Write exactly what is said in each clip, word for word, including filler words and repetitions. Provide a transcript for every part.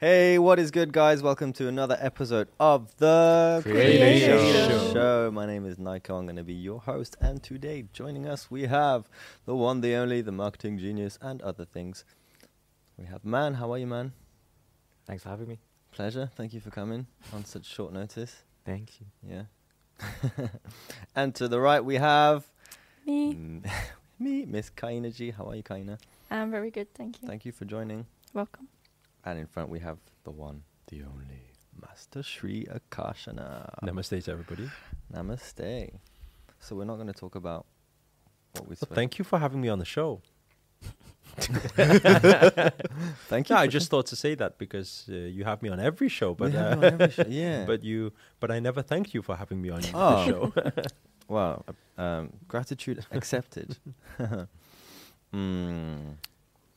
Hey, what is good, guys? Welcome to another episode of The Creative Show. Show. My name is Naiko. I'm going to be your host. And today, joining us, we have the one, the only, the marketing genius, and other things. We have Man. How are you, Man? Thanks for having me. Pleasure. Thank you for coming on such short notice. Thank you. Yeah. And to the right, we have... Me. Me, Miss Kaina G. How are you, Kaina? I'm very good, thank you. Thank you for joining. Welcome. And in front, we have the one, the only, Master Sri Akashana. Namaste to everybody. Namaste. So we're not going to talk about what we well, thank you for having me on the show. Thank you. No, I just thought to say that because uh, you have me on every show. But, uh, on every show. Yeah. but, you, but I never thank you for having me on oh. the show. Wow. Um, gratitude accepted. mm.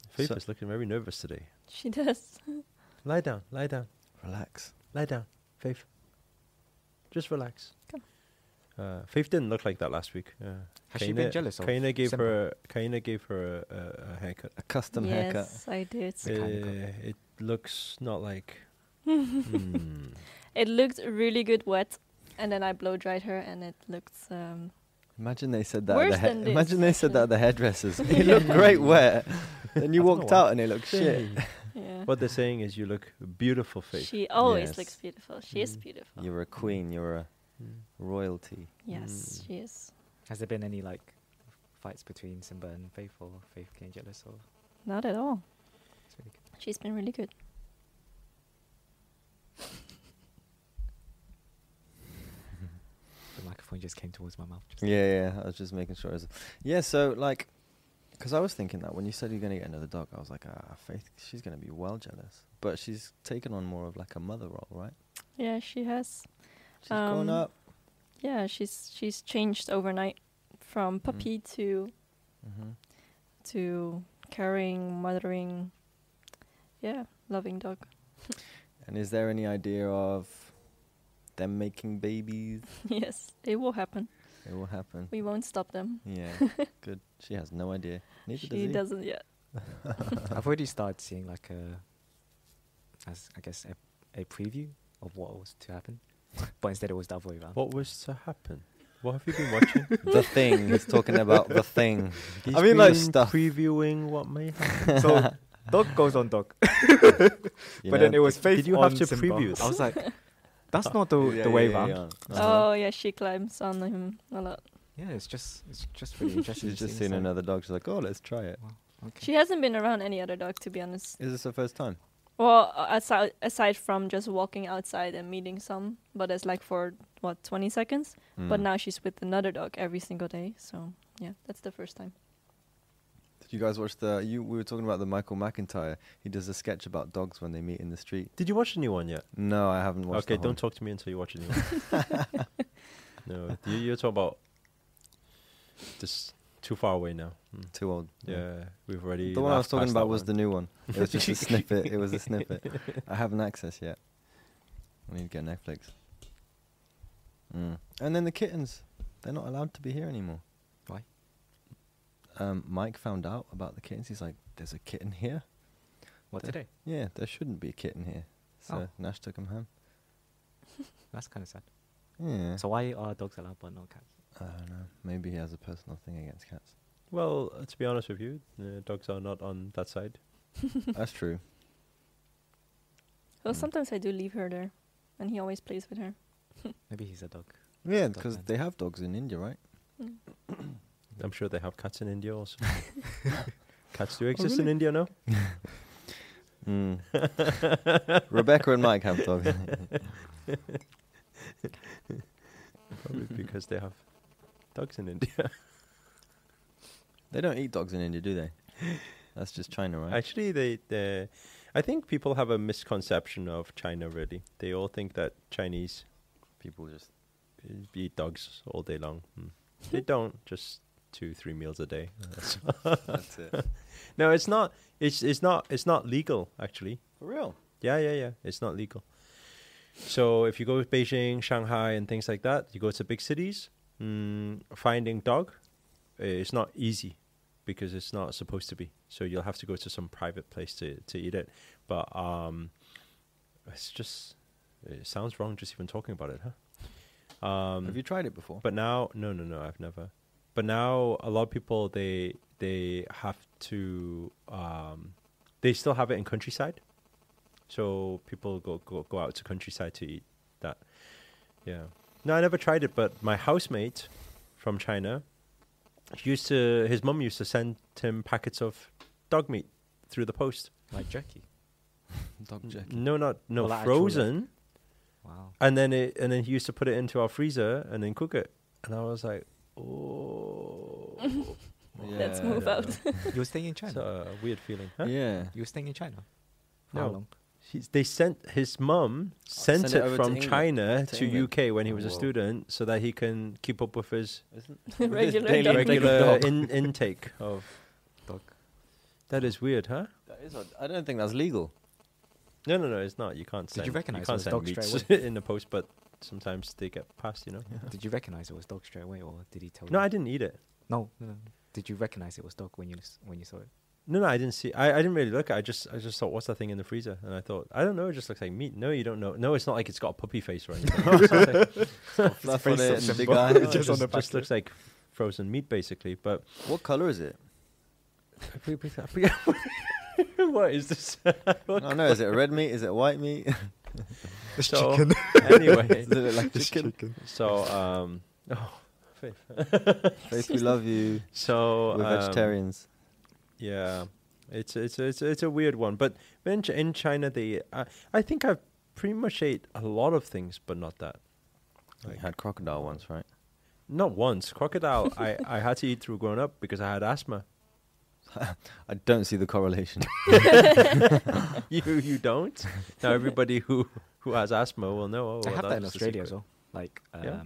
Faith's so looking very nervous today. She does. Lie down, lie down. Relax. Lie down, Faith. Just relax. Come. Uh, Faith didn't look like that last week. Uh, Has Kaina, she been jealous of Kaina gave simple. her Kaina gave her a, a, a haircut. A custom yes, haircut. Yes, I did. Uh, it looks not like... mm. It looked really good wet, and then I blow-dried her, and it looks... Um, Imagine they said that. Worse at the than this. Imagine they said that at the hairdressers. It looked great wet. Then you walked out and it looked shit. Yeah. What they're saying is you look beautiful, Faith. She always yes. looks beautiful. She mm. is beautiful. You're a queen. You're a mm. royalty. Yes, mm. she is. Has there been any like fights between Simba and Faith, or Faith getting jealous, or? Not at all. It's really good. She's been really good. The microphone just came towards my mouth. Just yeah, yeah. I was just making sure. Yeah, so like, because I was thinking that when you said you're going to get another dog, I was like, ah, Faith, she's going to be well jealous. But she's taken on more of like a mother role, right? Yeah, she has. She's um, grown up. Yeah, she's she's changed overnight from puppy mm. to mm-hmm. to caring, mothering, yeah, loving dog. And is there any idea of them making babies? Yes, it will happen. It will happen. We won't stop them. Yeah, good. She has no idea. Neither she does he. doesn't yet. I've already started seeing like a, as I guess a, a preview of what was to happen, but instead it was the other way around. What was to happen? What have you been watching? The Thing. He's talking about The Thing. He's I mean, like stuff. previewing what may happen. So dog goes on dog, but know, then it was Faith. Did you on have to Simba. preview? I was like. That's oh. not the, yeah, the way yeah, yeah, round. Yeah. Uh-huh. Oh yeah, she climbs on him a lot. Yeah, it's just it's just really interesting. She's just seen another dog. She's like, oh, let's try it. Wow. Okay. She hasn't been around any other dog, to be honest. Is this her first time? Well, uh, aside aside from just walking outside and meeting some, but it's like for what twenty seconds. Mm. But now she's with another dog every single day. So yeah, that's the first time. You guys watched the you we were talking about the Michael McIntyre. He does a sketch about dogs when they meet in the street. Did you watch the new one yet? No, I haven't watched it. Okay, don't talk to me until you watch the new one. No, you, you're talking about just too far away now. Mm. Too old. Yeah, mm. We've already. The one I was talking about was one. the new one. It was just a snippet. It was a snippet. I haven't accessed yet. I need to get Netflix. Mm. And then the kittens. They're not allowed to be here anymore. Um, Mike found out about the kittens. He's like, there's a kitten here. What there today? Yeah, there shouldn't be a kitten here. So oh. Nash took him home. That's kind of sad. Yeah. So why are dogs allowed but not cats? I don't know. Maybe he has a personal thing against cats. Well, uh, to be honest with you, uh, dogs are not on that side. That's true. Well, mm. sometimes I do leave her there. And he always plays with her. Maybe he's a dog. Yeah, because they have dogs in India, right? Mm. I'm sure they have cats in India also. Cats do exist oh, really? in India now. mm. Rebecca and Mike have dogs. Probably because they have dogs in India. They don't eat dogs in India, do they? That's just China, right? Actually, they, they. I think people have a misconception of China, really. They all think that Chinese people just eat dogs all day long. Mm. They don't, just two, three meals a day. That's it. No, it's not. It's it's not. It's not legal, actually. For real? Yeah, yeah, yeah. It's not legal. So if you go to Beijing, Shanghai, and things like that, you go to big cities. Mm, finding dog, uh, it's not easy because it's not supposed to be. So you'll have to go to some private place to to eat it. But um, It's just, it sounds wrong just even talking about it, huh? Um, Have you tried it before? But now, no, no, no, I've never. But now a lot of people, they they have to, um, they still have it in countryside. So people go, go, go out to countryside to eat that. Yeah. No, I never tried it, but my housemate from China, used to, his mum used to send him packets of dog meat through the post. Like jerky? Dog jerky? No, not, no, well, frozen. Wow. And then it, and then he used to put it into our freezer and then cook it. And I was like, oh. Yeah, let's move yeah. out. You were staying in China? It's a weird feeling. Huh? Yeah. You were staying in China? For no. how long? He's, they sent his mum oh, sent it, it from to China to, to U K when he was Whoa. a student, so that he can keep up with his regular, his daily regular in, intake of dog. That is weird, huh? That is odd. I don't think that's legal. No, no, no, it's not. You can't send. Did you recognize you it was dog straight away in the post? But sometimes they get past, you know. Yeah. Did you recognize it was dog straight away, or did he tell you? No, I didn't eat it. No, no, no. Did you recognize it was dog when you when you saw it? No, no, I didn't see. I, I didn't really look. I just, I just thought, what's that thing in the freezer? And I thought, I don't know. It just looks like meat. No, you don't know. No, it's not like it's got a puppy face or anything. It just looks like frozen meat, basically. But what color is it? What is this? What I know. Is it a red meat? Is it white meat? It's so chicken. Anyway, does it look like chicken? chicken? So, um, oh, Faith, Faith, we love you. So we're um, vegetarians. Yeah, it's it's it's it's a weird one, but in, Ch in China, they uh, I think I've pretty much ate a lot of things, but not that. Like you had crocodile once, right? Not once crocodile. I I had to eat through growing up because I had asthma. I don't see the correlation. you you don't? Now everybody who who has asthma will know. Oh, I well, have that in Australia as well. Like um, yeah.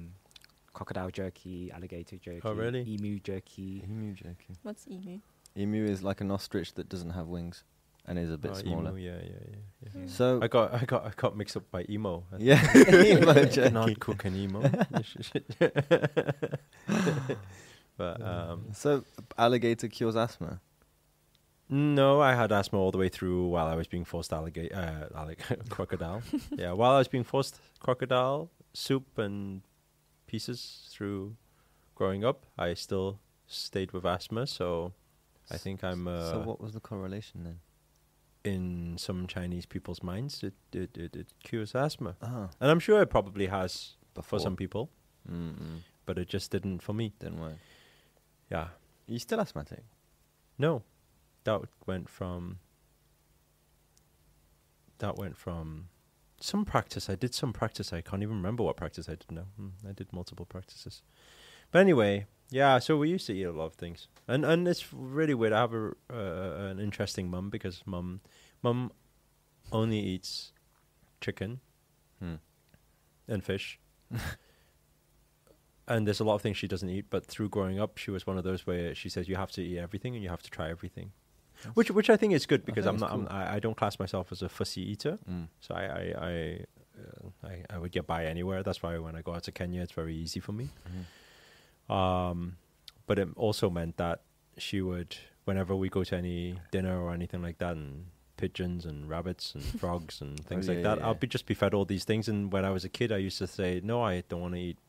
crocodile jerky, alligator jerky. Oh really? Emu jerky. Emu jerky. What's emu? Emu is like an ostrich that doesn't have wings, and is a bit oh, smaller. Emu, yeah, yeah, yeah, yeah. Mm. So I got, I got, I got mixed up by emo. I yeah, emo jerky. Not cook an emo. But um, so alligator cures asthma. No, I had asthma all the way through while I was being forced alligator, uh, allig crocodile. Yeah, while I was being forced crocodile soup and pieces through growing up, I still stayed with asthma. So. I think I'm... Uh, so what was the correlation then? In some Chinese people's minds, it it, it, it cures asthma. Ah. And I'm sure it probably has Before. for some people. Mm-mm. But it just didn't for me. Didn't work. Yeah. Are you still asthmatic? No. That went from... That went from... Some practice. I did some practice. I can't even remember what practice I did now. Mm, I did multiple practices. But anyway... Yeah, so we used to eat a lot of things, and and it's really weird. I have a uh, an interesting mum because mum mum only eats chicken hmm. and fish, and there's a lot of things she doesn't eat. But through growing up, she was one of those where she says you have to eat everything and you have to try everything, That's which which I think is good because I'm not cool. I'm, I, I don't class myself as a fussy eater, mm. so I I I, uh, I I would get by anywhere. That's why when I go out to Kenya, it's very easy for me. Mm. Um, but it also meant that she would, whenever we go to any dinner or anything like that, and pigeons and rabbits and frogs and things oh, yeah, like that, yeah. I'll be just be fed all these things. And when I was a kid, I used to say, no, I don't want to eat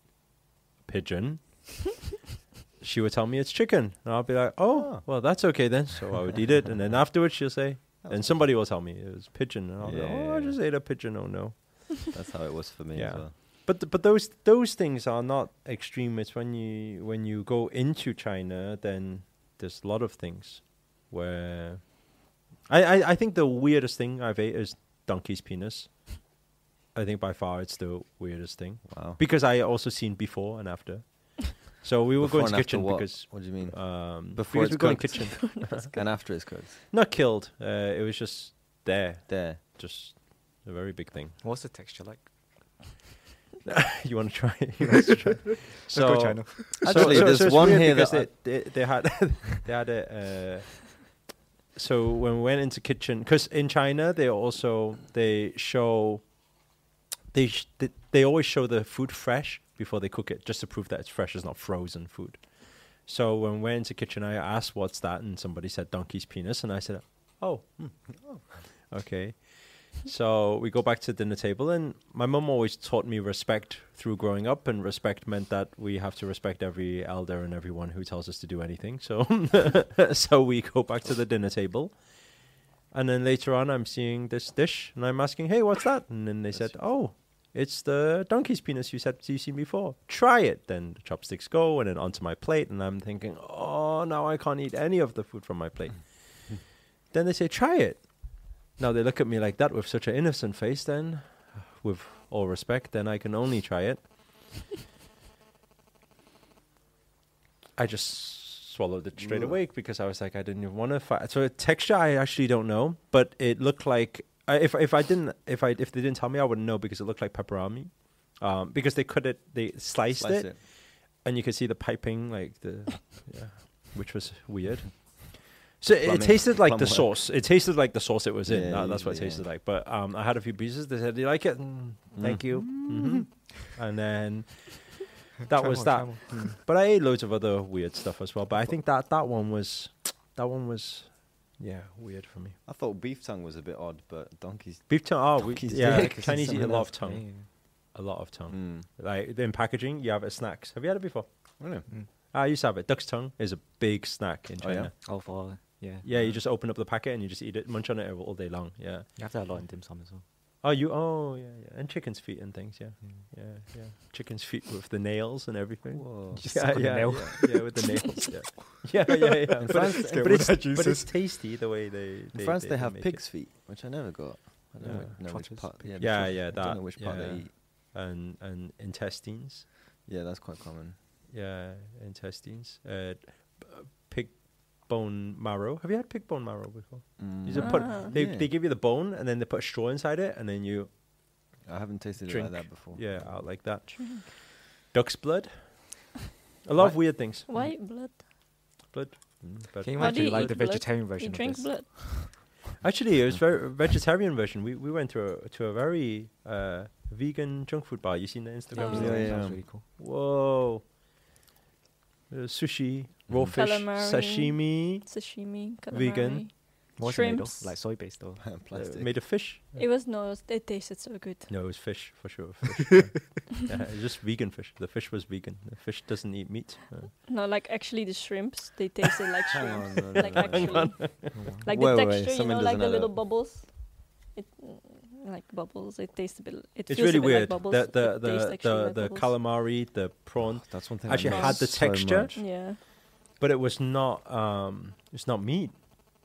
pigeon. She would tell me it's chicken. And I'll be like, oh, well, that's okay then. So I would eat it. And then afterwards she'll say, and somebody will tell me it was pigeon. And I'll yeah, be like, oh, yeah, I just yeah. ate a pigeon. Oh no. That's how it was for me yeah. as well. But th but those those things are not extreme. It's when you when you go into China, then there's a lot of things where I, I, I think the weirdest thing I've ate is donkey's penis. I think by far it's the weirdest thing. Wow. Because I also seen before and after. So we were going to kitchen what? because what do you mean? Um, before it's we cooked. Kitchen and after it's cooked. Not killed. Uh, it was just there. There. Just a very big thing. What's the texture like? You want to try it? You want to try it? So, Let's go China. Actually, so, there's so one here that they, they, they had they had a. Uh, so when we went into kitchen, because in China they also they show they sh they, they always show the food fresh before they cook it, just to prove that it's fresh, it's not frozen food. So when we went into kitchen, I asked, "What's that?" and somebody said, "Donkey's penis," and I said, "Oh, mm. oh. okay." So we go back to dinner table, and my mum always taught me respect through growing up, and respect meant that we have to respect every elder and everyone who tells us to do anything. So so we go back to the dinner table, and then later on I'm seeing this dish and I'm asking, hey, what's that? And then they That's said, oh, it's the donkey's penis you said you've seen before. Try it. Then the chopsticks go and then onto my plate, and I'm thinking, oh, now I can't eat any of the food from my plate. Then they say, try it. Now they look at me like that with such an innocent face then, with all respect, then I can only try it. I just swallowed it straight away because I was like, I didn't even want to fight. So texture, I actually don't know, but it looked like, I, if if I didn't if I if they didn't tell me, I wouldn't know, because it looked like pepperami, um, because they cut it, they sliced Slice it, it, and you could see the piping, like the, yeah, which was weird. So it, it tasted like the sauce. It tasted like the sauce it was in. Yeah, no, that's what it yeah. tasted like. But um, I had a few pieces. They said, "Do you like it?" Mm, Thank mm. you. Mm-hmm. And then that was that. Mm. But I ate loads of other weird stuff as well. But I think that that one was that one was. Yeah, weird for me. I thought beef tongue was a bit odd, but donkeys... Beef tongue, oh, we, yeah, yeah Chinese eat a lot of tongue. Yeah, yeah. A lot of tongue. Mm. Like, in packaging, you have it as snacks. Have you had it before? Really? Mm. I used to have it. Duck's tongue is a big snack in China. Oh, yeah? Oh, yeah. Yeah, you just open up the packet and you just eat it, munch on it all day long, yeah. You have to have a lot in dim sum as well. Oh, you, oh, yeah, yeah. And chicken's feet and things, yeah. Mm. Yeah, yeah. Chicken's feet with the nails and everything. Whoa. Just yeah, yeah, nail. yeah, yeah, with the nails, yeah. Yeah, yeah, yeah. But, France, it's, but, it's, but it's tasty the way they... they in France, they, they have pig's it. feet, which I never got. I don't yeah. know, know which part. Yeah, yeah, yeah, that. I don't know which part yeah. they eat. And, and intestines. Yeah, that's quite common. Yeah, intestines. Uh, pig... bone marrow. Have you had pig bone marrow before? Mm. You just put, ah, they, yeah. they give you the bone and then they put a straw inside it and then you... I haven't tasted drink. it like that before. Yeah, out like that. Drink. Duck's blood. A lot White. of weird things. White mm. blood. Blood. Mm, blood. Can you imagine you like the blood? vegetarian version you of drink this? Blood. Actually, it was very vegetarian version. We we went to a, to a very uh, vegan junk food bar. You seen the Instagram? Oh. Yeah, yeah, yeah. That was really cool. Whoa. Uh, sushi, raw mm. fish, calamari, sashimi, sashimi, calamari, vegan, shrimps, like soy based or plastic. Uh, made of fish. Yeah. It was no, it tasted so good. No, it was fish for sure. Fish, yeah. Yeah, it was just vegan fish. The fish was vegan. The fish doesn't eat meat. Uh. No, like actually the shrimps, they tasted like shrimps. on, no, like no, actually, no, no. like the wait, texture, wait, you know, like the little bubbles. It, like bubbles, it tastes a bit. It it's really weird. Like the the the the, like the calamari, the prawn. Oh, that's one thing. Actually, I had the so texture. Much. Yeah. But it was not. Um, it's not meat.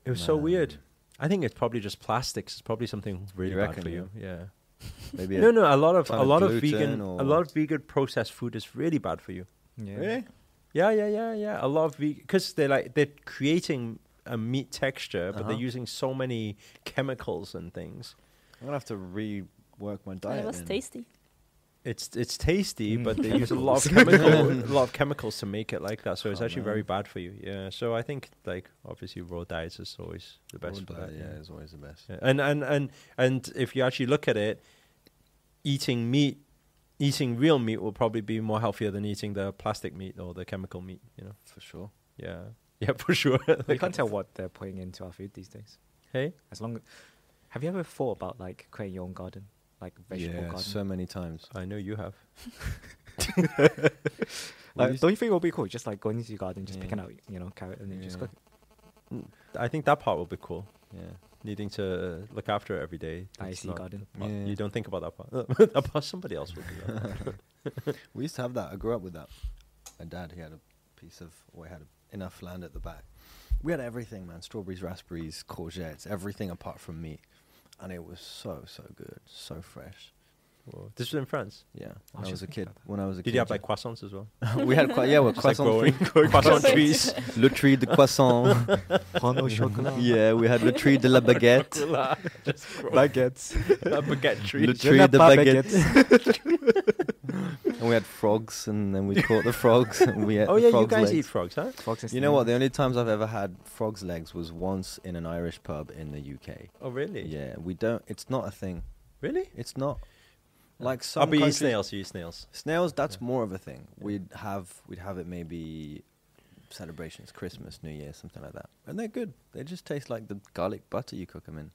It was no. so weird. I think it's probably just plastics. It's probably something really bad for you. Yeah. Maybe. No, no. A lot of a lot of, of vegan a lot of vegan processed food is really bad for you. Yeah. Really? Yeah, yeah, yeah, yeah. A lot of vegan because they're like they're creating a meat texture, but uh-huh. they're using so many chemicals and things. I'm gonna have to rework my diet. It was then. tasty. It's it's tasty, mm. but they use a lot of chemical, a lot of chemicals to make it like that. So oh it's actually man. very bad for you. Yeah. So I think like obviously raw diets is always the best. Raw for diet, that, yeah, yeah, it's always the best. Yeah. And and and and if you actually look at it, eating meat, eating real meat will probably be more healthier than eating the plastic meat or the chemical meat. You know. For sure. Yeah. Yeah, for sure. We can't tell what they're putting into our food these days. Hey. As long as Have you ever thought about like creating your own garden, like vegetable yeah, garden? Yeah, so many times. I know you have. like, don't you think it would be cool? Just like going into your garden, just yeah. picking out, you know, carrot and then yeah. just cook. I think that part would be cool. Yeah, needing to look after it every day. I see garden. Yeah. You don't think about that part. That part somebody else would do that. We used to have that. I grew up with that. My dad, he had a piece of, or he had a, enough land at the back. We had everything, man. Strawberries, raspberries, courgettes, everything apart from meat. And it was so, so good. So fresh. Whoa. This was in France? Yeah. When I, I was a kid. When I was a Did kid. Did you have like croissants as well? we had, yeah, we're croissant Croissant trees. Le tri de croissant. Au chocolat. Yeah, we had le tri de la baguette. Baguettes. La baguette tree. Le tri de baguette. And we had frogs, and then we caught the frogs. And we ate oh, the yeah, you guys legs. eat frogs, huh? Frogs you know what? The only times I've ever had frogs' legs was once in an Irish pub in the U K. Oh, really? Yeah, we don't. It's not a thing. Really? It's not. Like some. Oh, but you eat snails. You eat snails. Snails. That's yeah. more of a thing. Yeah. We'd have. We'd have it maybe celebrations, Christmas, New Year, something like that. And they're good. They just taste like the garlic butter you cook them in.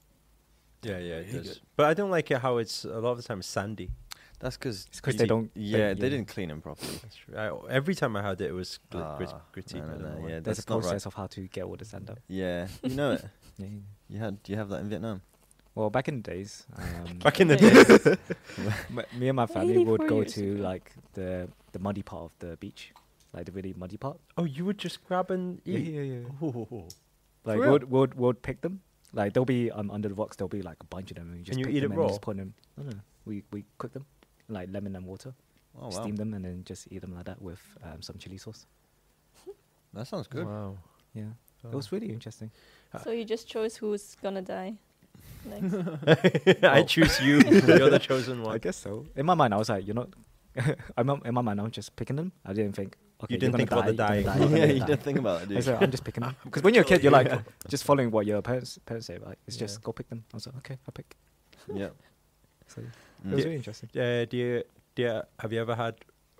Yeah, yeah, it really does. Good. But I don't like it how it's a lot of the time sandy. That's because they don't. Yeah, they, they didn't clean them properly. I, every time I had it, it was gl ah, grit gritty. No, no, no, no, yeah, there's a process right. of how to get all the sand up. Yeah, you know it. Yeah. You had. Do you have that in Vietnam? Well, back in the days. Um, back in the days, me and my family would go to ago. like the the muddy part of the beach, like the really muddy part. Oh, you would just grab and eat. Yeah, yeah, yeah. Oh, oh, oh. Like we'd we'd we'd pick them. Like they'll be um, under the rocks. There'll be like a bunch of them. And you just and pick you eat them it raw. Just put them. No, no, we we cook them. Like lemon and water, oh, steam wow. them, and then just eat them like that with um, some chili sauce. That sounds good. Wow. Yeah, oh. It was really interesting. So uh, you just chose who's gonna die next. I choose you. You're the chosen one. I guess so. In my mind, I was like, you're not. I'm not, in my mind, I'm just picking them. I didn't think. Okay, you didn't think die, about the dying. Die, yeah, you die. Didn't think about it. Dude. I was like, I'm just picking them. Because when you're a kid, you're like yeah. just following what your parents parents say. Like, it's yeah. just go pick them. I was like, okay, I pick. Yeah. So. It was really interesting. Yeah, uh, do you, do you, have you ever had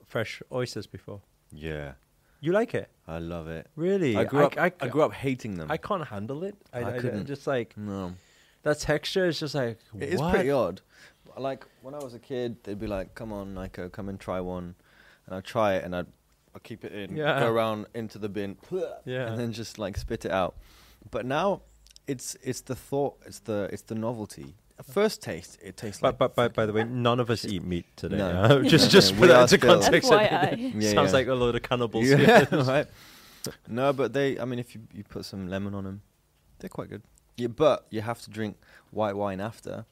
fresh oysters before? Yeah. You like it? I love it. Really? I grew, I, up, I, I grew up hating them. I can't handle it. I, I, I couldn't. I'm just like, no. That texture is just like, it what? It is pretty odd. Like, when I was a kid, they'd be like, come on, Naiko, come and try one. And I'd try it, and I'd, I'd keep it in, yeah. go around into the bin, yeah. and then just like spit it out. But now, it's it's the thought, it's the it's the novelty. First taste, it tastes but, like... But, but by the way, none of us eat meat today. No. Yeah. just just yeah, put that into context. F Y I. Yeah, sounds yeah. like a load of cannibals. Yeah, right. No, but they... I mean, if you, you put some lemon on them, they're quite good. Yeah, but you have to drink white wine after,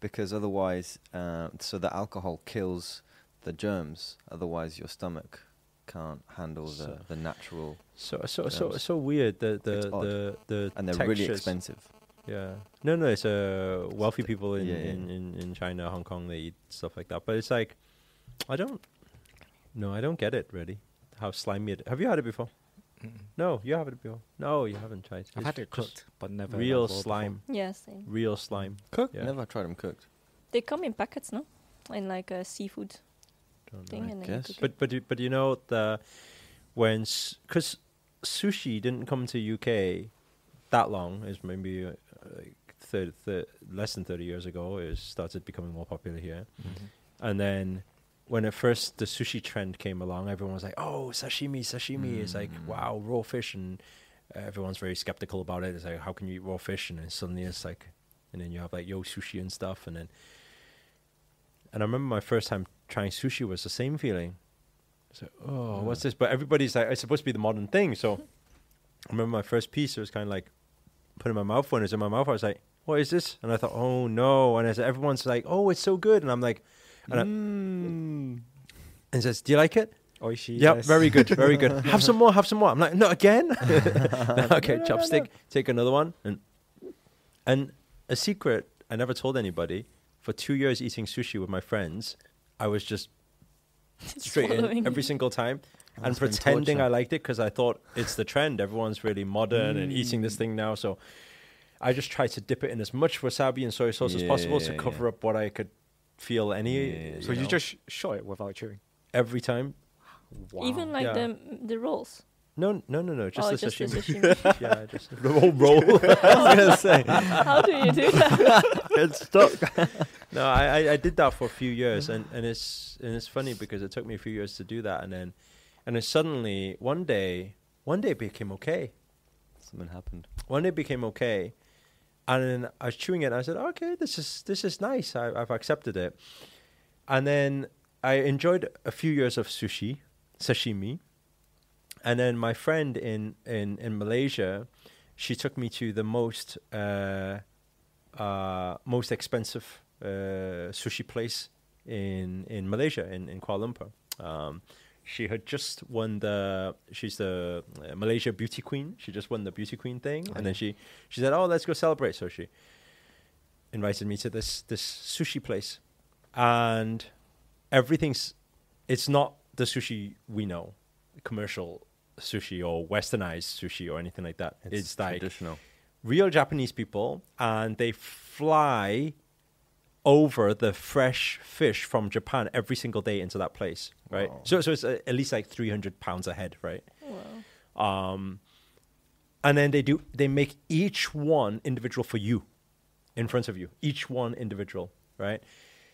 because otherwise... Uh, so the alcohol kills the germs. Otherwise, your stomach can't handle so the, the natural So so so, so weird, the, the, the, the And they're textures. Really expensive. Yeah, no, no, it's uh, wealthy people in, yeah, yeah. in, in, in China, Hong Kong, they eat stuff like that. But it's like, I don't, no, I don't get it really, how slimy it is. Have you had it before? Mm-mm. No, you haven't before. No, you haven't tried. I've it's had it cooked, but never. Real slime. Before. Yeah, same. Real slime. Cooked? Yeah. Never tried them cooked. They come in packets, no? In like a seafood don't thing. Know. And I guess. Then but, but, but you know, the when, because sushi didn't come to U K that long, it's maybe... Uh, like thirty, thirty, less than thirty years ago, it started becoming more popular here. Mm-hmm. And then when at first the sushi trend came along, everyone was like, oh, sashimi, sashimi. Mm. It's like, wow, raw fish. And everyone's very skeptical about it. It's like, how can you eat raw fish? And then suddenly it's like, and then you have like yo sushi and stuff. And then, and I remember my first time trying sushi was the same feeling. It's like, oh, what's this? But everybody's like, it's supposed to be the modern thing. So I remember my first piece, it was kind of like, put in my mouth when it was in my mouth, I was like, what is this? And I thought, oh no. And I said, everyone's like, oh, it's so good. And I'm like, and, mm. I, and says, do you like it? Oishi. Yep, yes. Very good, very good. Have some more, have some more. I'm like, no, again? No, okay, no, chopstick, no, no. Take another one. And, and a secret I never told anybody, for two years eating sushi with my friends, I was just straight in every single time. And that's pretending I liked it because I thought it's the trend. Everyone's really modern mm. and eating this thing now. So I just tried to dip it in as much wasabi and soy sauce yeah, as possible yeah, to cover yeah. up what I could feel any. Yeah, so you, know. you just sh shot it without chewing? Every time. Wow. Even like yeah. the, the rolls? No, no, no, no. Just oh, the just sashimi. The sashimi. Yeah, just the whole roll. I was going to say. How do you do that? It's stuck. No, I, I, I did that for a few years. And, and, it's, and it's funny because it took me a few years to do that. And then... And then suddenly, one day, one day it became okay. Something happened. One day it became okay. And then I was chewing it and I said, okay, this is this is nice. I, I've accepted it. And then I enjoyed a few years of sushi, sashimi. And then my friend in, in, in Malaysia, she took me to the most, uh, uh, most expensive uh, sushi place in, in Malaysia, in, in Kuala Lumpur. Um, She had just won the, she's the uh, Malaysia Beauty Queen. She just won the Beauty Queen thing. Oh, and yeah. then she, she said, oh, let's go celebrate. So she invited me to this, this sushi place. And everything's, it's not the sushi we know, commercial sushi or westernized sushi or anything like that. It's, it's like traditional. Real Japanese people, and they fly over the fresh fish from Japan every single day into that place, right? Wow. So, so it's uh, at least like three hundred pounds a head, right? Wow. Um, and then they do they make each one individual for you, in front of you, each one individual, right?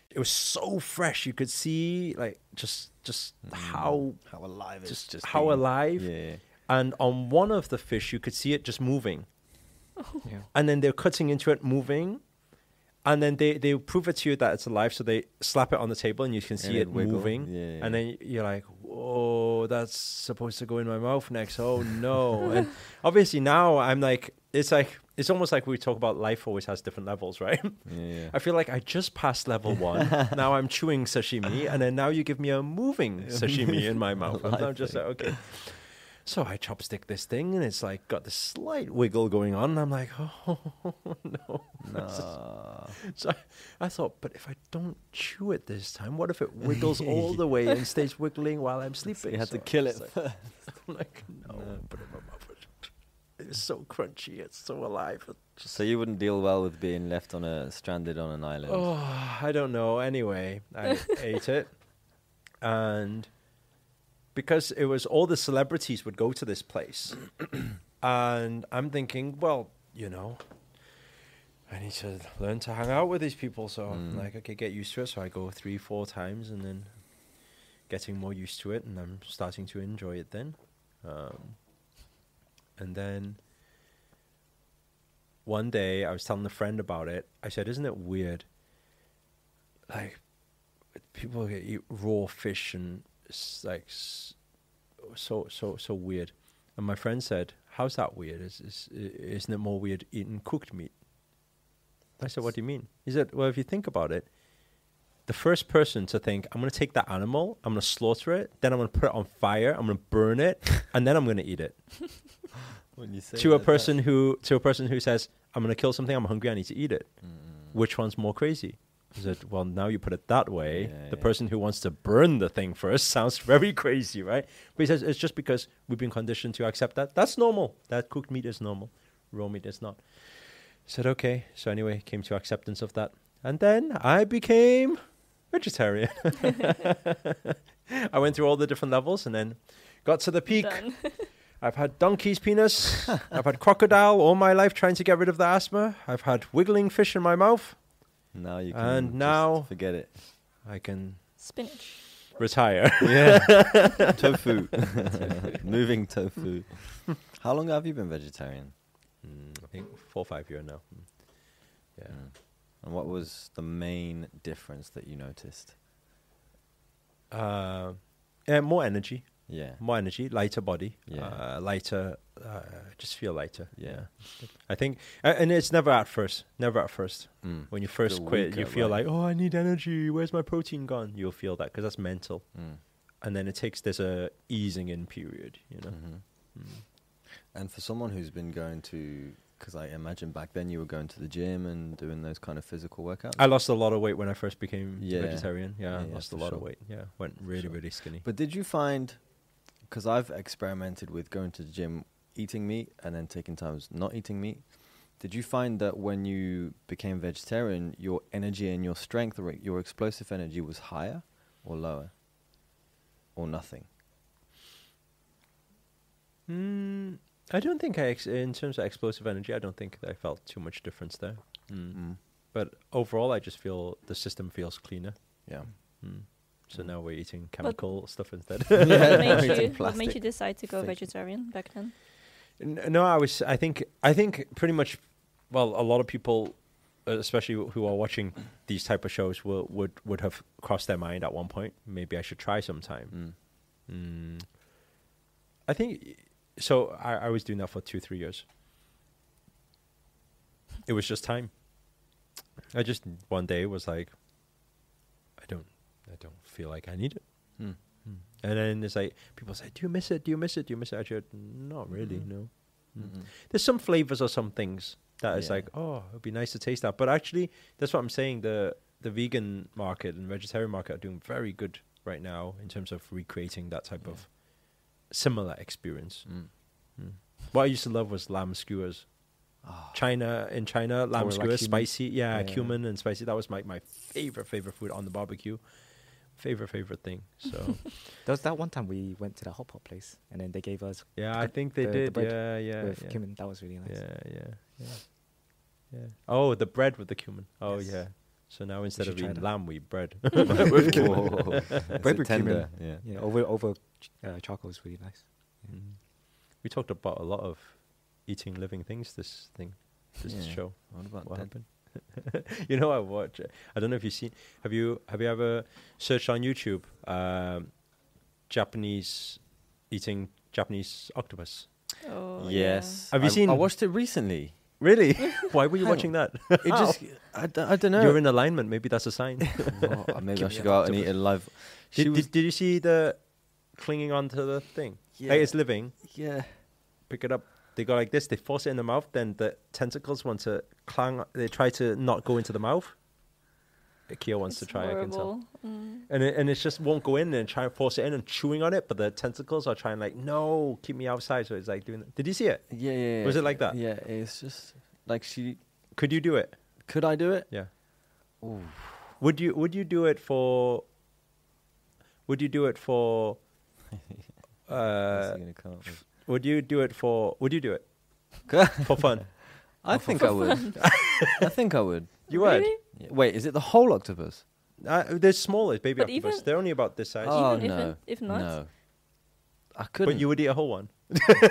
It was so fresh. You could see like just just mm. how how alive just, it's just how being. alive. Yeah. And on one of the fish, you could see it just moving. Oh. Yeah. And then they're cutting into it, moving. And then they, they prove it to you that it's alive. So they slap it on the table and you can see and it, it moving. Yeah, yeah. And then you're like, whoa, that's supposed to go in my mouth next. Oh, no. And obviously now I'm like, it's like, it's almost like we talk about life always has different levels, right? Yeah, yeah. I feel like I just passed level one. Now I'm chewing sashimi. And then now you give me a moving sashimi in my mouth. And I'm just like, okay. So I chopstick this thing, and it's like got this slight wiggle going on, and I'm like, oh, no. Nah. So I thought, but if I don't chew it this time, what if it wiggles all the way and stays wiggling while I'm sleeping? So you had so to kill it. Like, I'm like, no, no. Put it in my mouth. It's so crunchy. It's so alive. It's just... So you wouldn't deal well with being left on a stranded on an island? Oh, I don't know. Anyway, I ate it, and... because it was all the celebrities would go to this place. And I'm thinking, well, you know, I need to learn to hang out with these people. So mm. I'm like, okay, get used to it. So I go three, four times and then getting more used to it. And I'm starting to enjoy it then. Um, and then one day I was telling a friend about it. I said, isn't it weird? Like, people eat raw fish and... It's like so so so weird. And my friend said, how's that weird? Is, is, isn't it more weird eating cooked meat? I said, what do you mean? He said, well, if you think about it, the first person to think, I'm going to take that animal, I'm going to slaughter it, then I'm going to put it on fire, I'm going to burn it, and then I'm going to eat it. When you say to that, a person that... who to a person who says, I'm going to kill something, I'm hungry, I need to eat it. Mm. Which one's more crazy? He said, well, now you put it that way, yeah, the yeah. person who wants to burn the thing first sounds very crazy, right? But he says, it's just because we've been conditioned to accept that. That's normal. That cooked meat is normal. Raw meat is not. I said, okay. So anyway, came to acceptance of that. And then I became vegetarian. I went through all the different levels and then got to the peak. I've had donkey's penis. I've had crocodile all my life trying to get rid of the asthma. I've had wiggling fish in my mouth. Now you can and now forget it. I can spinach retire. Yeah, tofu, moving tofu. How long have you been vegetarian? Mm, I think four or five years now. Yeah. Mm. And what was the main difference that you noticed? Uh, yeah, more energy. Yeah, more energy, lighter body, yeah, uh, lighter. Uh, just feel lighter. Yeah, I think, uh, and it's never at first. Never at first. Mm. When you first feel quit, weaker, you feel right? like, oh, I need energy. Where's my protein gone? You'll feel that because that's mental. Mm. And then it takes there's a easing in period, you know. Mm-hmm. Mm. And for someone who's been going to, because I imagine back then you were going to the gym and doing those kind of physical workouts. I lost a lot of weight when I first became yeah. vegetarian. Yeah, yeah, I lost yeah, a lot sure. of weight. Yeah, went really, sure. really skinny. But did you find? Because I've experimented with going to the gym, eating meat, and then taking times not eating meat. Did you find that when you became vegetarian, your energy and your strength, or your explosive energy was higher or lower? Or nothing? Mm, I don't think I, ex- in terms of explosive energy, I don't think that I felt too much difference there. Mm. Mm. But overall, I just feel the system feels cleaner. Yeah. Mm. So now we're eating chemical but stuff instead. Yeah. What, made you, what made you decide to go Thank vegetarian you. back then? N- no, I was. I think. I think pretty much. Well, a lot of people, uh, especially w- who are watching these type of shows, will, would would have crossed their mind at one point. Maybe I should try sometime. Mm. Mm. I think. So I, I was doing that for two, three years. It was just time. I just one day was like, I don't. I don't feel like I need it. Mm. Mm. And then it's like, people say, do you miss it? Do you miss it? Do you miss it? I said, not really, mm-hmm. no. Mm-hmm. There's some flavors or some things that yeah. is like, oh, it'd be nice to taste that. But actually, that's what I'm saying. The the vegan market and vegetarian market are doing very good right now in terms of recreating that type yeah. of similar experience. Mm. Mm. What I used to love was lamb skewers. Oh. China in China, lamb or skewers, like spicy. Yeah, yeah, cumin and spicy. That was my, my favorite, favorite food on the barbecue. favorite favorite thing so there was that one time we went to the hot pot place and then they gave us yeah I think they the, did the yeah yeah, yeah. cumin. That was really nice. yeah yeah yeah Yeah. Oh, the bread with the cumin. Oh, yes. Yeah. So now instead of eating lamb, we eat bread. with cumin. Bread with cumin. Yeah. yeah. Over over ch uh, charcoal is really nice. Yeah. Mm. We talked about a lot of eating living things. This thing, this yeah. show. What about what happened? You know, I watch. Uh, I don't know if you've seen. Have you have you ever searched on YouTube um, Japanese eating Japanese octopus? Oh yes. Yeah. Have you I, seen? I watched it recently. Really? Why were you Hang watching on. that? It just I, d I don't know. You're in alignment. Maybe that's a sign. Well, maybe Give I should go out and eat it live. Did, did, did you see the clinging onto the thing? Yeah. Like it's living. Yeah. Pick it up. They go like this. They force it in the mouth. Then the tentacles want to clang. They try to not go into the mouth. Kia wants it's to try. Horrible. I can tell. Mm. And it, and it just won't go in and try and force it in and chewing on it. But the tentacles are trying like, no, keep me outside. So it's like doing that. Did you see it? Yeah, yeah, yeah. Was it like that? Yeah, it's just like she. Could you do it? Could I do it? Yeah. Ooh. Would you Would you do it for? Would you do it for? uh, Would you do it for? Would you do it for fun? I think I would. I think I would. You would. Really? Yeah. Wait, is it the whole octopus? Uh, they're smaller, baby but octopus. They're only about this size. Oh even no! If, if not, no. I couldn't. But you would eat a whole one.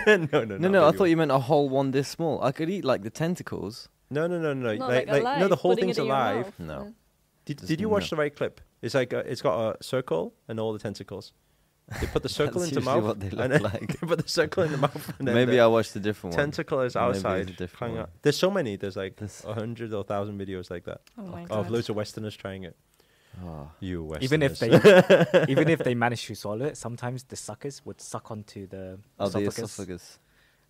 no, no, no. No, no. I thought you meant a whole one this small. I could eat like the tentacles. No, no, no, no. Like, like, alive, like no, the whole thing's alive. No. Yeah. Did Just Did you watch no. the right clip? It's like a, it's got a circle and all the tentacles. They put the circle into mouth. What they look like. They put the circle in the mouth. And then Maybe the I watched a different one. Tentacle is outside. Out. There's so many. There's like There's a hundred or a thousand videos like that oh my of God. loads of Westerners trying it. Oh. You Westerners. Even if they, even if they manage to swallow it, sometimes the suckers would suck onto the oh, esophagus, the esophagus,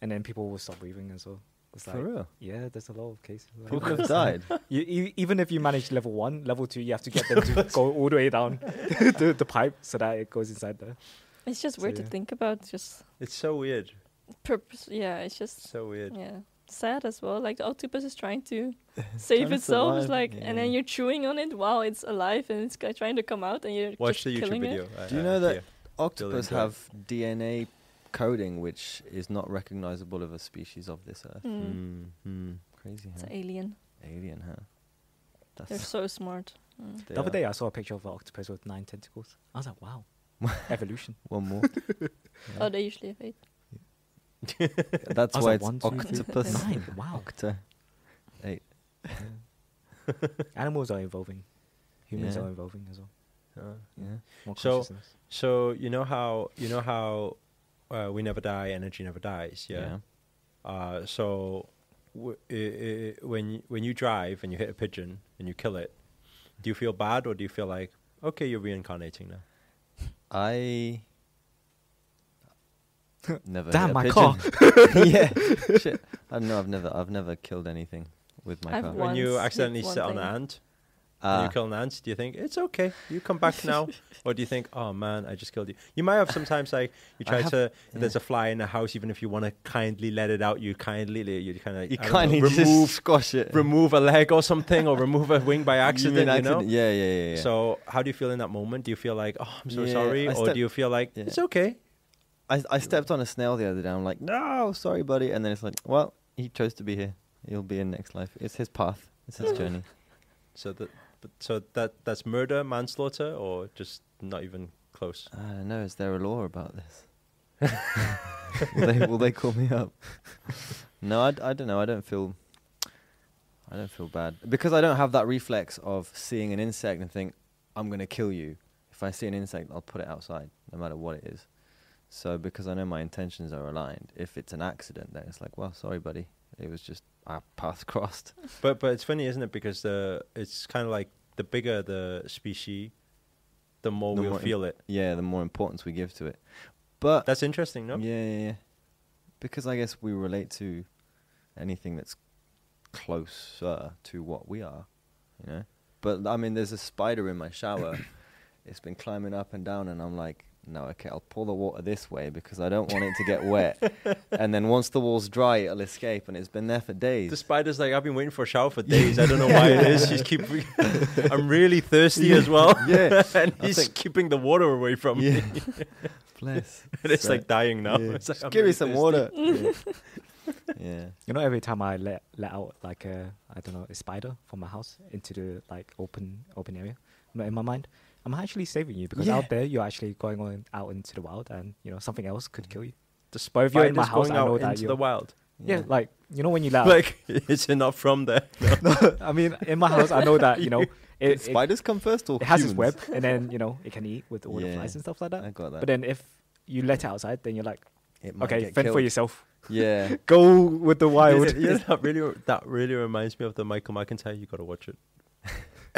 and then people will stop breathing as well. It's For like, real? Yeah, there's a lot of cases. Like People have died. You, you, even if you manage level one, level two, you have to get them to go all the way down the, the pipe so that it goes inside there. It's just so weird yeah. to think about. Just It's so weird. Purpose, yeah, it's just... So weird. Yeah. Sad as well. Like, the octopus is trying to save trying itself. It's like, yeah. And then you're chewing on it while it's alive and it's trying to come out and you're Watch just killing it. Watch the YouTube video. I, Do you know uh, that yeah. octopus have D N A... coding which is not recognizable of a species of this earth. Mm. Mm. Mm. Crazy, huh? It's an alien. Alien, huh? That's They're so smart. Mm. They the other day I saw a picture of an octopus with nine tentacles. I was like, wow. Evolution. One more. Yeah. Oh, they usually have eight. Yeah. That's why like, it's one, two, octopus. Three, nine. Wow. Octa. Eight. Yeah. Animals are evolving. Humans yeah. are evolving as well. Uh, yeah. More consciousness. So, so you know how you know how Uh, we never die, energy never dies, yeah? yeah. Uh, so w I I when, when you drive and you hit a pigeon and you kill it, do you feel bad or do you feel like, okay, you're reincarnating now? I never Damn, hit a my pigeon. car! Yeah, shit. I don't know, I've never, I've never killed anything with my I've car. When you accidentally sit on an ant, Uh, you kill an ant, do you think, it's okay, you come back now? Or do you think, oh man, I just killed you? You might have sometimes like, you try have, to, yeah. there's a fly in the house, even if you want to kindly let it out, you kindly, you kind of, you kindly know, remove, just squash it. Remove a leg or something, or remove a wing by accident, you, mean accident? you know? Yeah, yeah, yeah, yeah. So how do you feel in that moment? Do you feel like, oh, I'm so yeah, sorry? Or do you feel like, yeah. it's okay? I, I stepped on a snail the other day, I'm like, no, sorry buddy. And then it's like, well, he chose to be here. He'll be in next life. It's his path. It's his journey. So that. But so that that's murder, manslaughter, or just not even close? I don't know. Is there a law about this? will, they, will they call me up? No, I, I don't know. I don't feel. I don't feel bad because I don't have that reflex of seeing an insect and think, "I'm going to kill you." If I see an insect, I'll put it outside, no matter what it is. So because I know my intentions are aligned, if it's an accident, then it's like, "Well, sorry, buddy. It was just." Our path crossed, but but it's funny, isn't it? Because the it's kind of like the bigger the species, the more we we'll feel it. Yeah, the more importance we give to it. But that's interesting, no? Yeah, yeah, yeah. Because I guess we relate to anything that's closer to what we are, you know. But I mean, there's a spider in my shower. It's been climbing up and down, and I'm like, no, okay, I'll pour the water this way because I don't want it to get wet. And then once the wall's dry, it'll escape, and it's been there for days. The spider's like, I've been waiting for a shower for days. I don't know why it is. She's keep. I'm really thirsty yeah. as well. Yeah, and I he's keeping the water away from yeah. me. Bless. And it's so, like dying now. Yeah. It's like, give really me some thirsty. water. Yeah. Yeah. You know, every time I let let out like a I don't know a spider from my house into the like open open area, in my mind, I'm actually saving you because yeah. out there you're actually going on out into the wild, and you know something else could kill you. Just but if you're in my house, I know that into the wild. Yeah. yeah, like you know when you laugh, like it's not from there. No. No, I mean in my house, I know that you know it, spiders it, come first. Or it humans? Has its web, and then you know it can eat with all yeah, the flies and stuff like that. I got that. But then if you let it outside, then you're like, it might okay, fend killed. For yourself. Yeah, go with the wild. It, yeah, that really that really reminds me of the Michael McIntyre. You gotta watch it.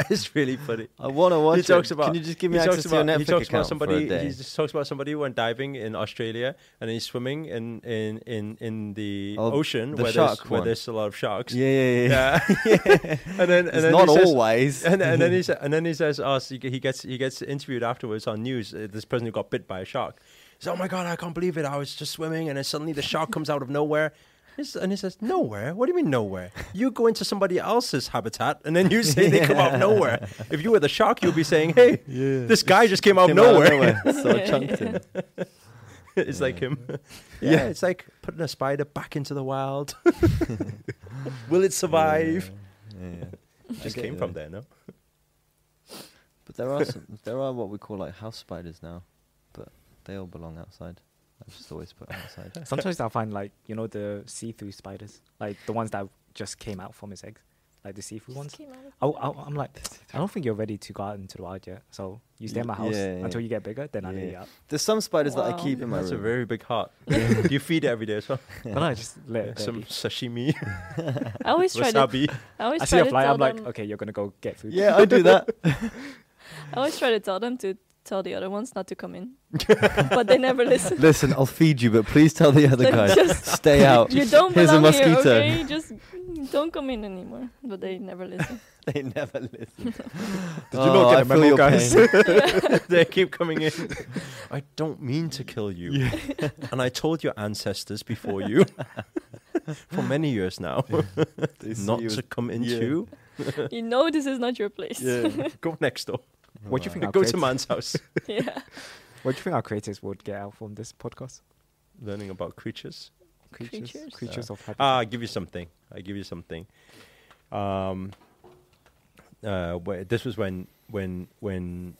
It's really funny. I want to watch. He talks it. About. Can you just give me access about, to your Netflix He talks about somebody. He just talks about somebody who went diving in Australia and he's swimming in in in in the oh, ocean the where, there's, where there's a lot of sharks. Yeah, yeah, yeah. yeah. yeah. And then, and it's then not he says, always. And, and then he sa- and then he says, "Oh, so he gets he gets interviewed afterwards on news. Uh, this person who got bit by a shark. He says, oh my god, I can't believe it. I was just swimming and then suddenly the shark comes out of nowhere." And he says, nowhere? What do you mean nowhere? You go into somebody else's habitat and then you say yeah. they come out of nowhere. If you were the shark, you'd be saying, hey, yeah. this guy just came out of nowhere. Out of nowhere. So chunked him. It's yeah. like him. Yeah. yeah, it's like putting a spider back into the wild. Will it survive? Yeah. Yeah. It just came it. From there, no? But there are some, there are what we call like house spiders now, but they all belong outside. I just always put outside. Sometimes I find like, you know, the see-through spiders, like the ones that just came out from his eggs, like the see-through ones. I, I, I'm like, I don't think you're ready to go out into the wild yet. So you stay in my house yeah, yeah. until you get bigger, then yeah. I let you out. There's some spiders wow. that I keep in my That's room. That's a very big heart. Yeah. You feed it every day as well. But I just let yeah, some sashimi. I always try wasabi. To. I, always I see a fly. I'm like, okay, you're going to go get food. Yeah, I do that. I always try to tell them to. Tell the other ones not to come in, but they never listen. Listen, I'll feed you, but please tell the other guys stay out. You don't Here's belong a mosquito. Here, okay? Just don't come in anymore. But they never listen. They never listen. Did oh, you not get I a memo, guys? They keep coming in. I don't mean to kill you, yeah. and I told your ancestors before you for many years now yeah. not to come in yeah. too. You know this is not your place. Yeah. Go next door. What do you think? Go creators? To man's house. yeah. What do you think our creators would get out from this podcast? Learning about creatures, creatures, creatures, creatures yeah. of habitat. Ah, I give you something. I give you something. Um. Uh, wh- this was when when when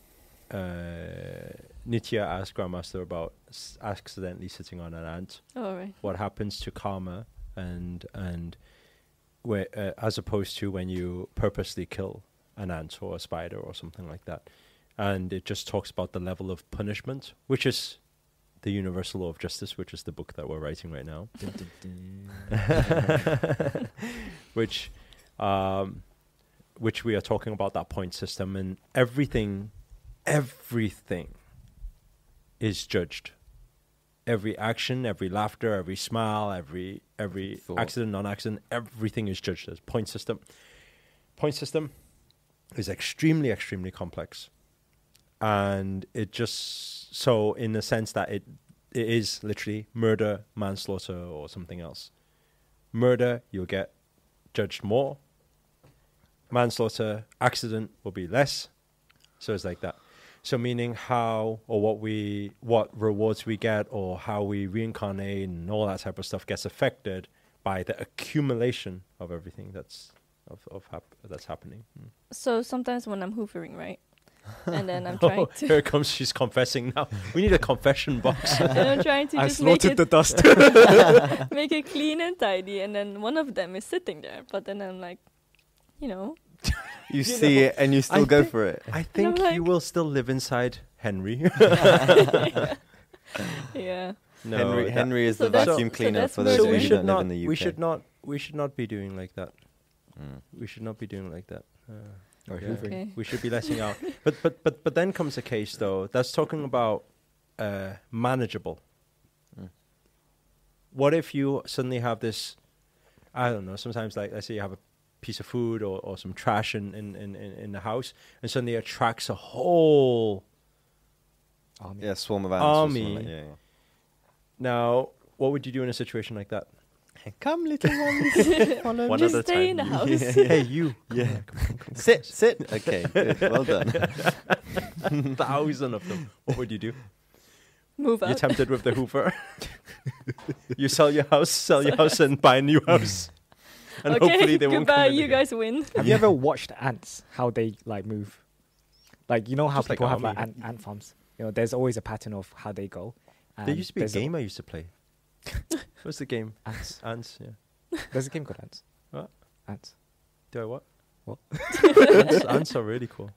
uh, Nitya asked Grandmaster about s- accidentally sitting on an ant. Oh right. What happens to karma and and where uh, as opposed to when you purposely kill an ant or a spider or something like that. And it just talks about the level of punishment, which is the universal law of justice, which is the book that we're writing right now. which um, which we are talking about that point system, and everything, everything is judged. Every action, every laughter, every smile, every every Thought. accident, non-accident, everything is judged. There's point system. Point system is extremely, extremely complex. And it just, so in the sense that it, it is literally murder, manslaughter, or something else. Murder, you'll get judged more. Manslaughter, accident will be less. So it's like that. So meaning how, or what we, what rewards we get, or how we reincarnate and all that type of stuff gets affected by the accumulation of everything that's Of of hap- that's happening. Mm. So sometimes when I'm hoovering, right, and then I'm trying oh, to. Here it comes. She's confessing now. We need a confession box. And I'm trying to. I just slaughtered make it the dust. Make it clean and tidy, and then one of them is sitting there. But then I'm like, you know. You, you see know, it, and you still I go thi- for it. I think like, you will still live inside Henry. yeah. yeah. No, Henry. Henry is so the vacuum so cleaner so for those so who don't not, live in the U K. We should not. We should not be doing like that. Mm. We should not be doing like that. Uh, or yeah. okay. We should be letting out. But but but but then comes a case though that's talking about uh, manageable. Mm. What if you suddenly have this? I don't know. Sometimes, like let's say you have a piece of food or, or some trash in, in, in, in the house, and suddenly attracts a whole army. Yeah, swarm of animals. Army. Like, yeah, yeah. Now, what would you do in a situation like that? Come, little ones. Follow One Just stay time. In the house. Yeah, yeah. Hey, you. Yeah. Come on, come on, come on. Sit, sit. Okay, good. Well done. Thousand of them. What would you do? Move out. You're tempted with the hoover. You sell your house, sell your house, and buy a new house. And okay, hopefully they won't come in you again. Guys win. Have you ever watched ants, how they like move? Like, you know how just people like have like ant, ant farms? You know, there's always a pattern of how they go. And there used to be a game a I used to play. What's the game? Ants. Ants, yeah. There's a game called Ants. What? Ants. Do I what? What? ants, ants are really cool.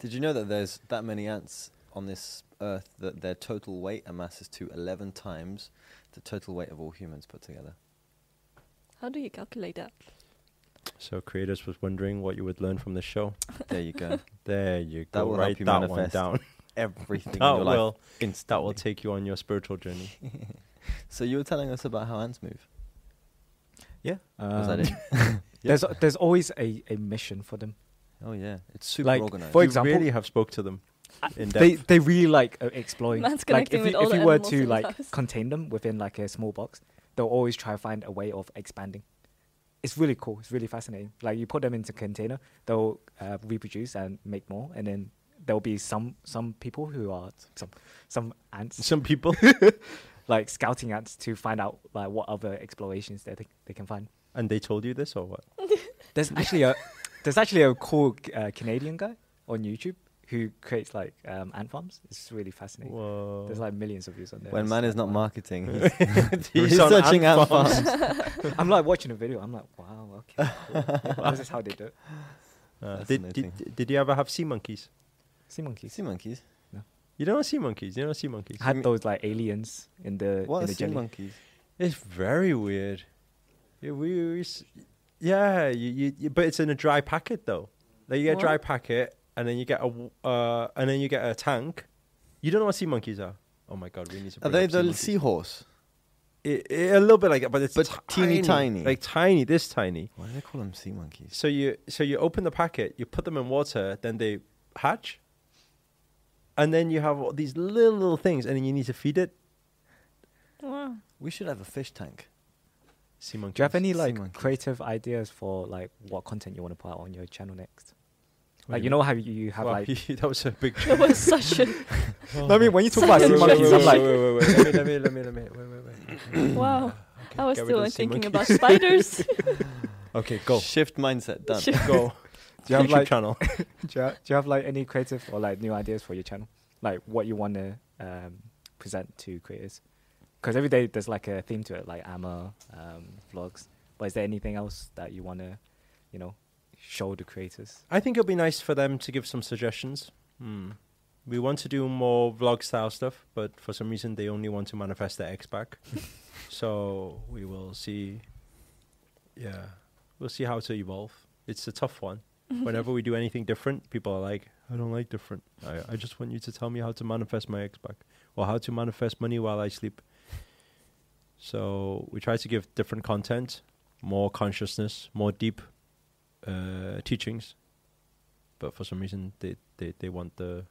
Did you know that there's that many ants on this earth that their total weight amasses to eleven times the total weight of all humans put together? How do you calculate that? So Creators was wondering what you would learn from the show. There you go. There you that go. Will Write help you that manifest one down. Everything in your life. Instantly. That will take you on your spiritual journey. So you were telling us about how ants move. Yeah. Um, was that it? Yep. There's uh, there's always a, a mission for them. Oh yeah, it's super like, organized. For example, you really have spoke to them. In depth. They they really like uh, exploring. Man's like if you, if you were to like house. contain them within like a small box, they'll always try to find a way of expanding. It's really cool. It's really fascinating. Like you put them into a container, they'll uh, reproduce and make more, and then there'll be some some people who are some some ants. Some people like scouting ants to find out like what other explorations that they, they can find. And they told you this or what? There's actually a there's actually a cool uh, Canadian guy on YouTube who creates like um, ant farms. It's really fascinating. Whoa. There's like millions of views on there. When man is not marketing, he's, he's searching ant farms. I'm like watching a video. I'm like, wow, okay, cool. Wow. This is how they do it. Uh, did, did, did you ever have sea monkeys? Sea monkeys. Sea monkeys. No. You don't know sea monkeys. You don't know sea monkeys. I had those like aliens in the what in the sea jelly. monkeys? It's very weird. Yeah, we, we s yeah, you, you, you, but it's in a dry packet though. Like you get what? a dry packet. And then you get a uh, and then you get a tank. You don't know what sea monkeys are. Oh my god, we need to. Are they the seahorse? It, it, a little bit like that, but it's but teeny tiny, like tiny, this tiny. Why do they call them sea monkeys? So you so you open the packet, you put them in water, then they hatch, and then you have all these little little things, and then you need to feed it. Wow. We should have a fish tank. Sea monkeys. Do you have any like creative ideas for like what content you want to put out on your channel next? Like, you know how you have, well, like... that was a big... That was such a... No, I mean, when you talk about sea monkeys, I'm like... Wait, wait, wait, wait, let me, let me, let me, wait, wait, wait. Wow. I was still thinking about spiders. Okay, go. Shift mindset, done. Go. Do you have, like... channel. do, you have, do you have, like, any creative or, like, new ideas for your channel? Like, what you want to um, present to creators? Because every day there's, like, a theme to it, like armor, um, vlogs. But is there anything else that you want to, you know... show the creators? I think it'll be nice for them to give some suggestions. Hmm. We want to do more vlog style stuff, but for some reason they only want to manifest their ex back. So we will see. Yeah, we'll see how to evolve. It's a tough one. Whenever we do anything different, people are like, I don't like different. I, I just want you to tell me how to manifest my ex back, or how to manifest money while I sleep. So we try to give different content, more consciousness, more deep Uh, teachings, but for some reason they they, they want the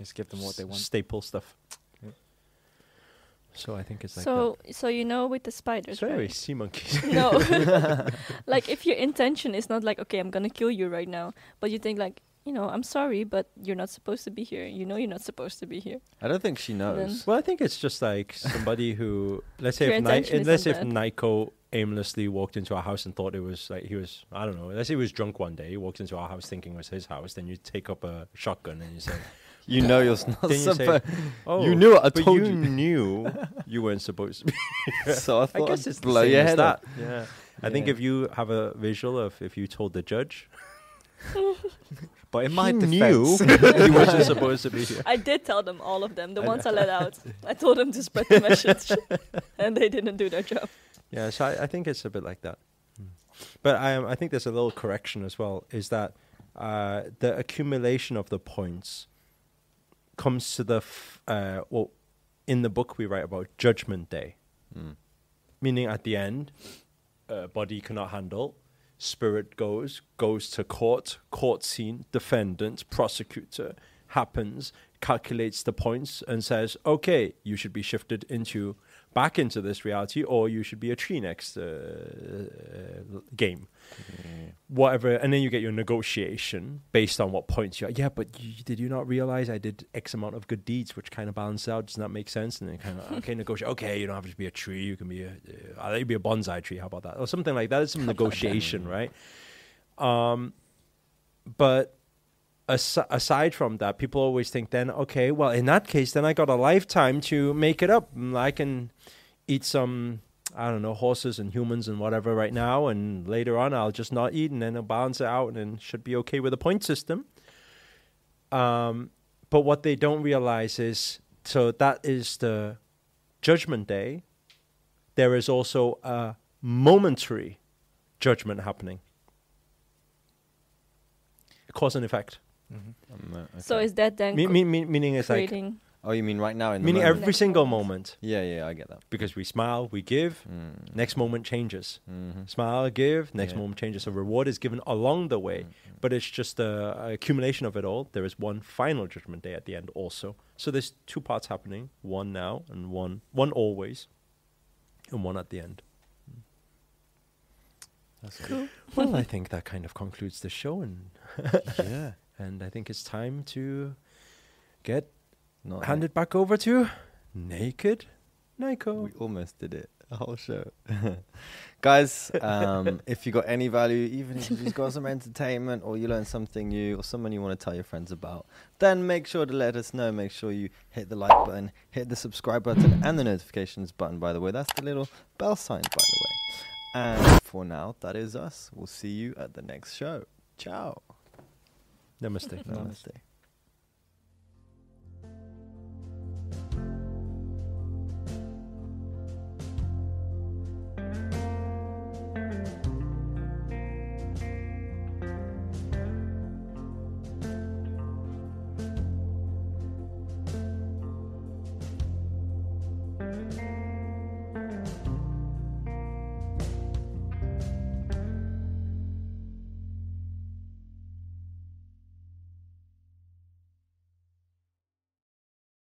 just give them what they want staple stuff. Yeah. So I think it's like so that. so you know with the spiders. Sorry, right? Sea monkeys. No, like if your intention is not like okay, I'm gonna kill you right now, but you think like you know I'm sorry, but you're not supposed to be here. You know you're not supposed to be here. I don't think she knows. Well, I think it's just like somebody who let's say if let's say if Naiko aimlessly walked into our house and thought it was like he was, I don't know, let's say he was drunk one day, he walked into our house thinking it was his house, then you take up a shotgun and you say, you know you're not supposed to be. Oh, you knew it, I told you. You knew you weren't supposed to be. Yeah. So I thought I guess it's blow your head up. Yeah. Yeah. I think if you have a visual of if you told the judge, but in my defense, you weren't supposed to be here. I did tell them, all of them, the ones I let out. I told them to spread the message and they didn't do their job. Yeah, so I, I think it's a bit like that. Mm. But I, um, I think there's a little correction as well, is that uh, the accumulation of the points comes to the, f uh, well, in the book we write about Judgment Day. Mm. Meaning at the end, uh, body cannot handle, spirit goes, goes to court, court scene, defendant, prosecutor, happens, calculates the points and says, okay, you should be shifted into back into this reality, or you should be a tree next uh, uh, game, yeah. whatever. And then you get your negotiation based on what points you are. Yeah, but you, did you not realize I did X amount of good deeds, which kind of balance out? Does that make sense? And then kind of, okay, negotiate. Okay, you don't have to be a tree. You can be a, uh, I'll let you be a bonsai tree. How about that? Or something like that. It's some negotiation, right? Um, but as aside from that, people always think then, okay, well, in that case, then I got a lifetime to make it up. I can eat some, I don't know, horses and humans and whatever right now, and later on I'll just not eat, and then I'll balance it out, and then should be okay with a point system. Um, but what they don't realize is, so that is the judgment day. There is also a momentary judgment happening. Cause and effect. Mm-hmm. Okay. So is that then me, me, me, meaning it's like, oh, you mean right now in the meaning moment. Every next single moment. moment. Yeah, yeah, I get that. Because we smile, we give. Mm. Next moment changes. Mm-hmm. Smile, give. Next yeah. moment changes. So reward is given along the way, mm-hmm. but it's just the accumulation of it all. There is one final judgment day at the end, also. So there's two parts happening: one now and one, one always, and one at the end. Cool. Well, I think that kind of concludes the show, and yeah, and I think it's time to get Not handed na- back over to Naked Naiko. We almost did it, the whole show, guys. Um, if you got any value, even if you just got some entertainment, or you learned something new, or someone you want to tell your friends about, then make sure to let us know. Make sure you hit the like button, hit the subscribe button, and the notifications button. By the way, that's the little bell sign. By the way. And for now, that is us. We'll see you at the next show. Ciao. Namaste. Namaste. Namaste.